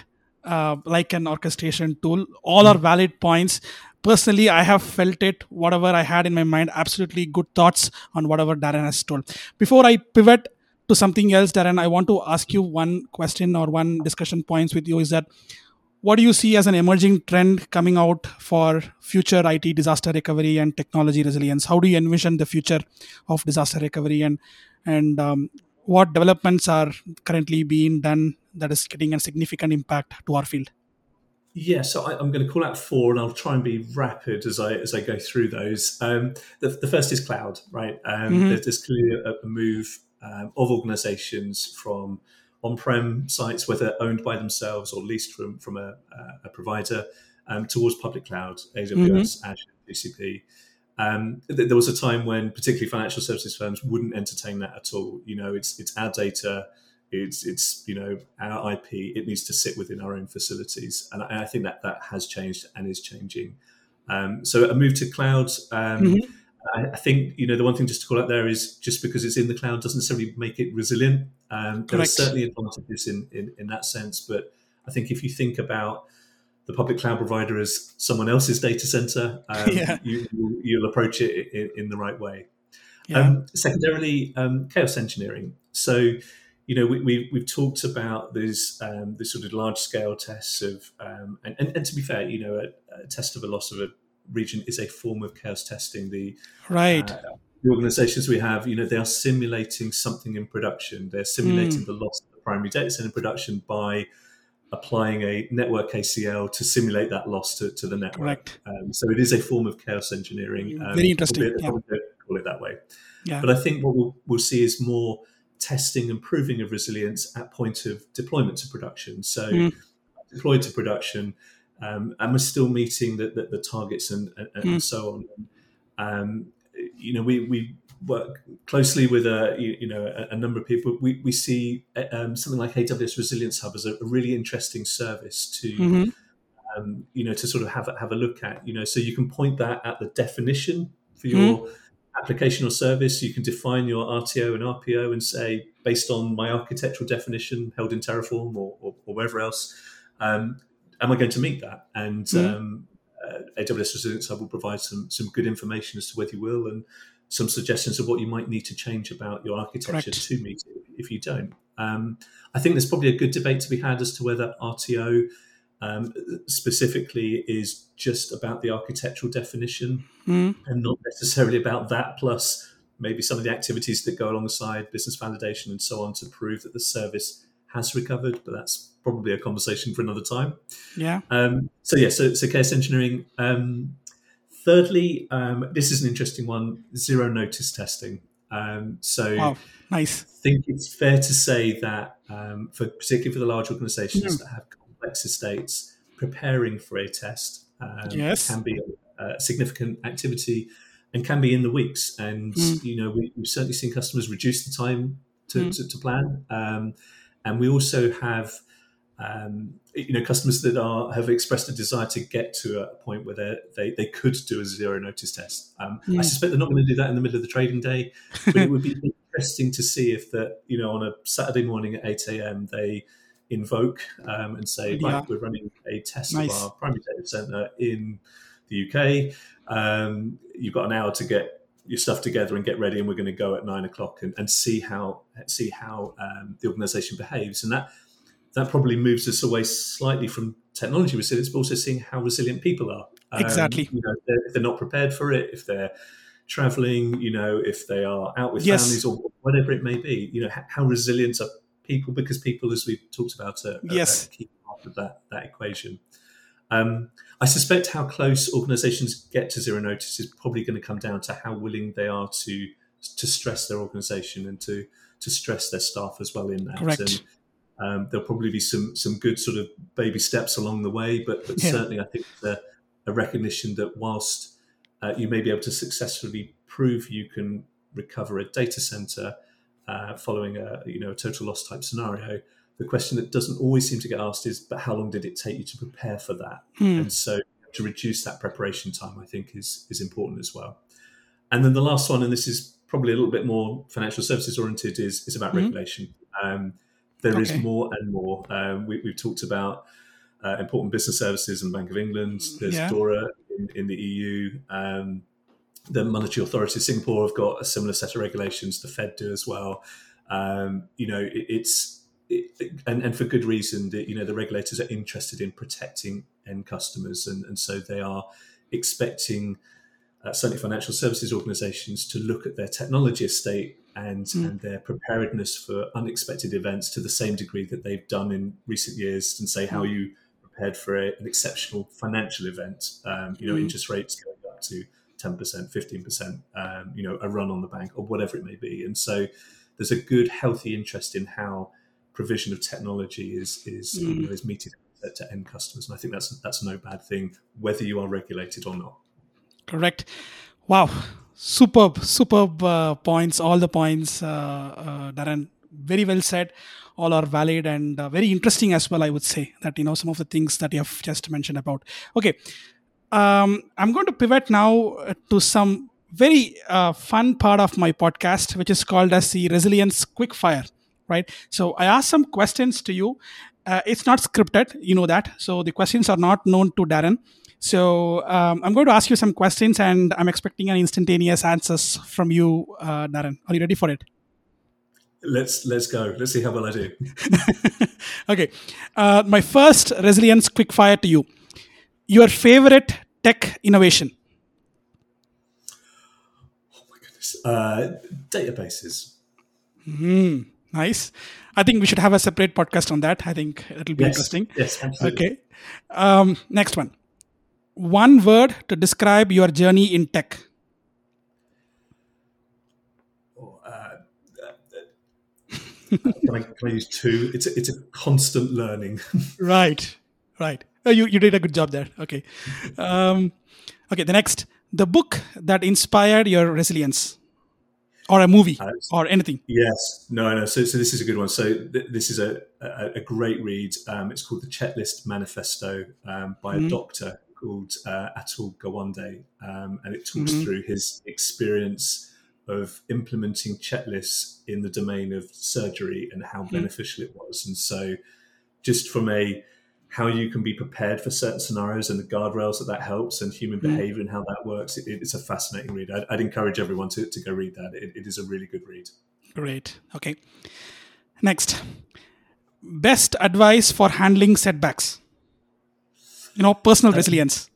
uh, like an orchestration tool? All are valid points. Personally, I have felt it, whatever I had in my mind, absolutely good thoughts on whatever Darren has told. Before I pivot to something else, Darren, I want to ask you one question or one discussion points with you is that, what do you see as an emerging trend coming out for future I T disaster recovery and technology resilience? How do you envision the future of disaster recovery, and and um, what developments are currently being done that is getting a significant impact to our field? Yeah, so I, I'm going to call out four, and I'll try and be rapid as I as I go through those. Um, the, the first is cloud, right? Um, mm-hmm. There's clearly a move um, of organisations from on-prem sites, whether owned by themselves or leased from, from a, uh, a provider, um, towards public cloud, A W S, mm-hmm. Azure, G C P. Um, th- there was a time when particularly financial services firms wouldn't entertain that at all. You know, it's it's our data, it's, it's you know, our I P, it needs to sit within our own facilities. And I, I think that that has changed and is changing. Um, so a move to cloud, um, mm-hmm. I think, you know, the one thing just to call out there is just because it's in the cloud doesn't necessarily make it resilient. Um, there are certainly advantages in, in, in that sense. But I think if you think about the public cloud provider as someone else's data center, um, yeah. you, you'll approach it in, in the right way. Yeah. Um, secondarily, um, chaos engineering. So, you know, we, we, we've talked about this, um, this sort of large scale tests of, um, and, and, and to be fair, you know, a, a test of a loss of a region is a form of chaos testing. The right uh, the organizations we have, you know, they are simulating something in production. They're simulating mm. the loss of the primary data center in production by applying a network A C L to simulate that loss to, to the network. Correct. Um, so it is a form of chaos engineering. Um, Very interesting. Probably, yeah. probably call it that way. Yeah. But I think what we'll, we'll see is more testing and proving of resilience at point of deployment to production. So mm. deployed to production. Um, and we're still meeting the, the, the targets and, and, and mm. so on. Um, you know, we, we work closely with a you, you know a, a number of people. We we see um, something like A W S Resilience Hub as a, a really interesting service to mm-hmm. um, you know to sort of have have a look at. You know, so you can point that at the definition for your mm. application or service. You can define your R T O and R P O and say, based on my architectural definition held in Terraform or, or, or wherever else. Um, Am I going to meet that? And mm. um, uh, A W S Resilience Hub will provide some some good information as to whether you will, and some suggestions of what you might need to change about your architecture Correct. To meet it if you don't. Um, I think there's probably a good debate to be had as to whether R T O um, specifically is just about the architectural definition mm. and not necessarily about that, plus maybe some of the activities that go alongside business validation and so on to prove that the service has recovered, but that's probably a conversation for another time. Yeah. Um, so, yeah, so, so chaos engineering. Um, thirdly, um, this is an interesting one, zero notice testing. Um, so wow, nice. I think it's fair to say that um, for particularly for the large organizations yeah. that have complex estates, preparing for a test um, yes. can be a significant activity and can be in the weeks. And, mm. you know, we, we've certainly seen customers reduce the time to, mm. to, to plan. Um, and we also have, um, you know, customers that are have expressed a desire to get to a point where they they could do a zero notice test. Um, yeah. I suspect they're not going to do that in the middle of the trading day, but it would be interesting to see if that, you know, on a Saturday morning at eight a.m. they invoke um, and say, right, yeah. we're running a test nice. of our primary data center in the U K. Um, you've got an hour to get your stuff together and get ready, and we're going to go at nine o'clock and, and see how see how um, the organisation behaves. And that that probably moves us away slightly from technology resilience, but also seeing how resilient people are. Um, exactly. You know, if they're, if they're not prepared for it, if they're travelling, you know, if they are out with yes. families or whatever it may be, you know, how, how resilient are people? Because people, as we've talked about, are, yes. are a key part of that, that equation. Um, I suspect how close organisations get to zero notice is probably going to come down to how willing they are to to stress their organisation and to to stress their staff as well in that. Correct. And um, there'll probably be some some good sort of baby steps along the way, but, but yeah. certainly I think the, a recognition that whilst uh, you may be able to successfully prove you can recover a data centre uh, following a you know a total loss type scenario. The question that doesn't always seem to get asked is, but how long did it take you to prepare for that? Mm. And so to reduce that preparation time, I think, is is important as well. And then the last one, and this is probably a little bit more financial services oriented, is, is about mm. regulation. Um, there okay. is more and more. Um, we, we've talked about uh, important business services and Bank of England. There's yeah. DORA in, in the E U. Um, the Monetary Authority of Singapore have got a similar set of regulations. The Fed do as well. Um, you know, it, it's... It, and, and for good reason, that you know the regulators are interested in protecting end customers, and, and so they are expecting uh, certainly financial services organisations to look at their technology estate and, mm. and their preparedness for unexpected events to the same degree that they've done in recent years, and say, how are you prepared for a, an exceptional financial event? Um, you know, mm. interest rates going up to ten percent, fifteen percent, you know, a run on the bank or whatever it may be, and so there's a good, healthy interest in how provision of technology is is, mm. you know, is meted to end customers, and I think that's that's no bad thing, whether you are regulated or not. Correct. Wow, superb, superb uh, points. All the points, uh, uh, Darren, very well said. All are valid and uh, very interesting as well. I would say that you know some of the things that you have just mentioned about. Okay, um, I'm going to pivot now to some very uh, fun part of my podcast, which is called as the Resilience Quickfire. Right. So I asked some questions to you. Uh, it's not scripted, you know that. So the questions are not known to Darren. So um, I'm going to ask you some questions, and I'm expecting an instantaneous answers from you, uh, Darren. Are you ready for it? Let's let's go. Let's see how well I do. Okay. Uh, my first resilience quickfire to you. Your favorite tech innovation? Oh my goodness! Uh, databases. Hmm. Nice. I think we should have a separate podcast on that. I think it'll be yes, interesting. Yes, absolutely. Okay. Um, next one. One word to describe your journey in tech. Oh, uh, uh, uh, can, I, can I use two? It's a, it's a constant learning. Right. Right. Oh, you, you did a good job there. Okay. Um, okay. The next, the book that inspired your resilience. Or a movie, uh, or anything. Yes, no, no. So, so this is a good one. So, th- this is a, a, a great read. Um, it's called The Checklist Manifesto um, by mm-hmm. a doctor called uh, Atul Gawande, um, and it talks mm-hmm. through his experience of implementing checklists in the domain of surgery and how mm-hmm. beneficial it was. And so, just from a how you can be prepared for certain scenarios and the guardrails that that helps and human mm. behavior and how that works. It, it's a fascinating read. I'd, I'd encourage everyone to, to go read that. It, it is a really good read. Great. Okay. Next, best advice for handling setbacks. You know, personal uh, resilience.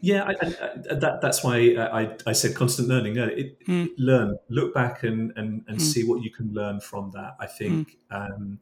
yeah, I, I, that, that's why I, I said constant learning. No, it, mm. Learn, look back and, and, and mm. see what you can learn from that. I think, mm. um,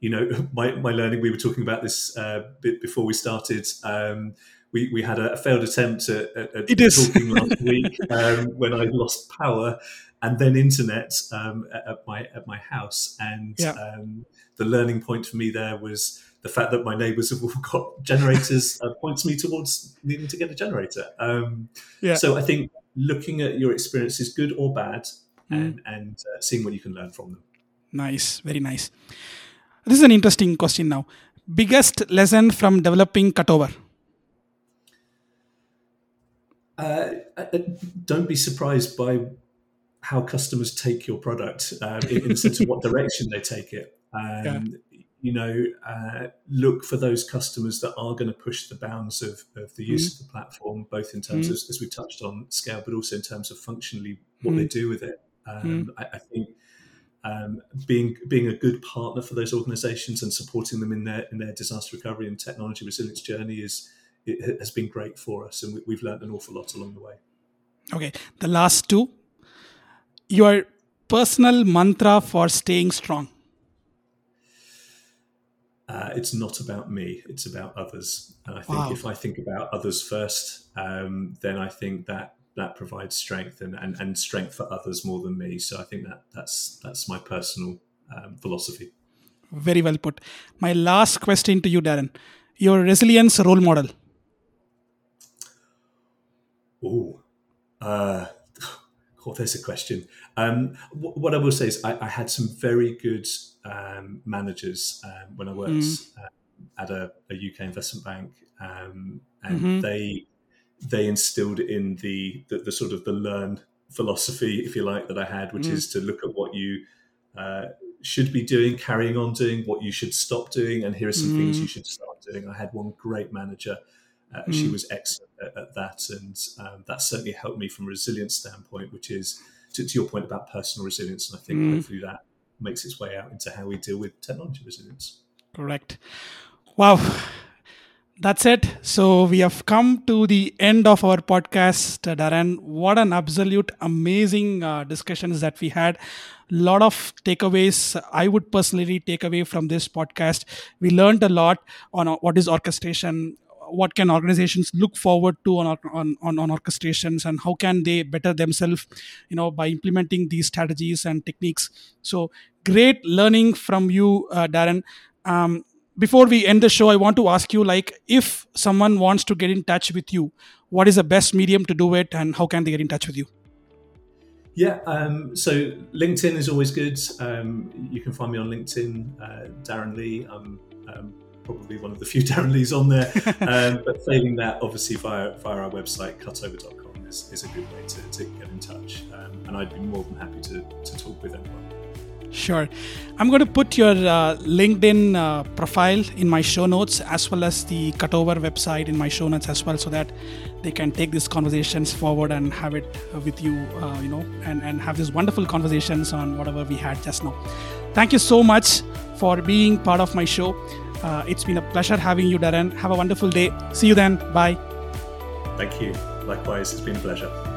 you know, my, my learning, we were talking about this uh, bit before we started. Um, we, we had a, a failed attempt at, at, at talking last week um, when I lost power and then internet um, at, at my at my house. And yeah. um, the learning point for me there was the fact that my neighbours have all got generators uh, points me towards needing to get a generator. Um, yeah. So I think looking at your experiences, good or bad, mm. and, and uh, seeing what you can learn from them. Nice. Very nice. This is an interesting question now. Biggest lesson from developing Cutover? Uh, don't be surprised by how customers take your product um, in the sense of what direction they take it. Um, yeah. You know, uh, look for those customers that are going to push the bounds of, of the use mm. of the platform, both in terms mm. of, as we touched on, scale, but also in terms of functionally what mm. they do with it. Um, mm. I, I think um, being being a good partner for those organisations and supporting them in their in their disaster recovery and technology resilience journey is it has been great for us, and we, we've learned an awful lot along the way. Okay, the last two. Your personal mantra for staying strong. Uh, it's not about me, it's about others. And I think wow. if I think about others first, um, then I think that that provides strength and, and, and strength for others more than me. So I think that that's, that's my personal um, philosophy. Very well put. My last question to you, Darren. Your resilience role model. Oh, uh, oh, there's a question. Um, wh- what I will say is I, I had some very good um, managers um, when I worked mm. uh, at a, a U K investment bank, um, and mm-hmm. they they instilled in the, the the sort of the learn philosophy, if you like, that I had, which mm. is to look at what you uh, should be doing, carrying on doing, what you should stop doing, and here are some mm. things you should start doing. I had one great manager. Uh, mm. She was excellent at, at that, and um, that certainly helped me from a resilience standpoint, which is to, to your point about personal resilience. And I think mm. hopefully that makes its way out into how we deal with technology resilience. Correct. Wow. That's it. So we have come to the end of our podcast, Darren. What an absolute amazing uh, discussions that we had. A lot of takeaways I would personally take away from this podcast. We learned a lot on uh, what is orchestration, what can organizations look forward to on, on, on, on orchestrations, and how can they better themselves, you know, by implementing these strategies and techniques. So great learning from you, uh, Darren. Um, before we end the show, I want to ask you, like, if someone wants to get in touch with you, what is the best medium to do it, and how can they get in touch with you? Yeah, um, so LinkedIn is always good. Um, you can find me on LinkedIn, uh, Darren Lea. I'm um, um, probably one of the few Darren Lees on there. Um, but failing that, obviously via via our website, cutover dot com is, is a good way to, to get in touch. Um, and I'd be more than happy to, to talk with anyone. Sure. I'm going to put your uh, LinkedIn uh, profile in my show notes, as well as the Cutover website in my show notes as well, so that they can take these conversations forward and have it uh, with you, uh, you know, and, and have these wonderful conversations on whatever we had just now. Thank you so much for being part of my show. Uh, it's been a pleasure having you, Darren. Have a wonderful day. See you then. Bye. Thank you. Likewise, it's been a pleasure.